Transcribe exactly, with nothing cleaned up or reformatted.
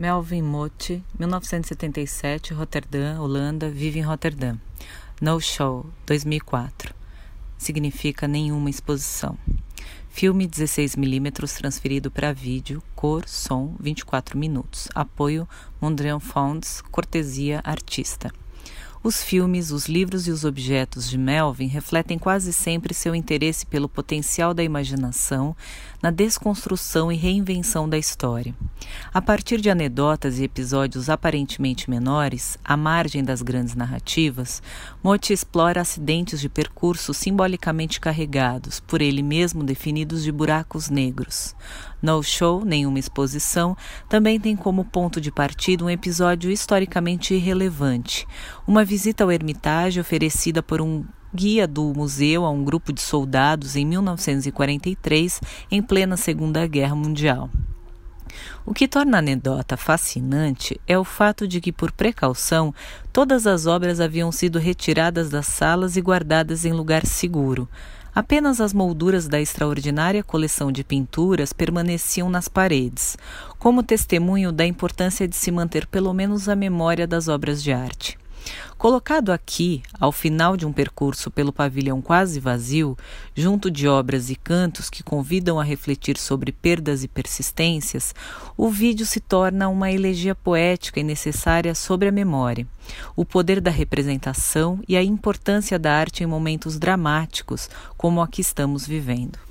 Melvin Moti, mil novecentos e setenta e sete, Rotterdam, Holanda, vive em Rotterdam. No Show, dois mil e quatro. Significa nenhuma exposição. Filme dezesseis milímetros transferido para vídeo, cor, som, vinte e quatro minutos. Apoio Mondrian Fonds, cortesia artista. Os filmes, os livros e os objetos de Melvin refletem quase sempre seu interesse pelo potencial da imaginação na desconstrução e reinvenção da história. A partir de anedotas e episódios aparentemente menores, à margem das grandes narrativas, Moti explora acidentes de percurso simbolicamente carregados, por ele mesmo definidos de buracos negros. No Show, nenhuma exposição, também tem como ponto de partida um episódio historicamente irrelevante, uma visita ao Hermitage oferecida por um guia do museu a um grupo de soldados em mil novecentos e quarenta e três, em plena Segunda Guerra Mundial. O que torna a anedota fascinante é o fato de que, por precaução, todas as obras haviam sido retiradas das salas e guardadas em lugar seguro. Apenas as molduras da extraordinária coleção de pinturas permaneciam nas paredes, como testemunho da importância de se manter pelo menos a memória das obras de arte. Colocado aqui, ao final de um percurso pelo pavilhão quase vazio, junto de obras e cantos que convidam a refletir sobre perdas e persistências, o vídeo se torna uma elegia poética e necessária sobre a memória, o poder da representação e a importância da arte em momentos dramáticos, como a que estamos vivendo.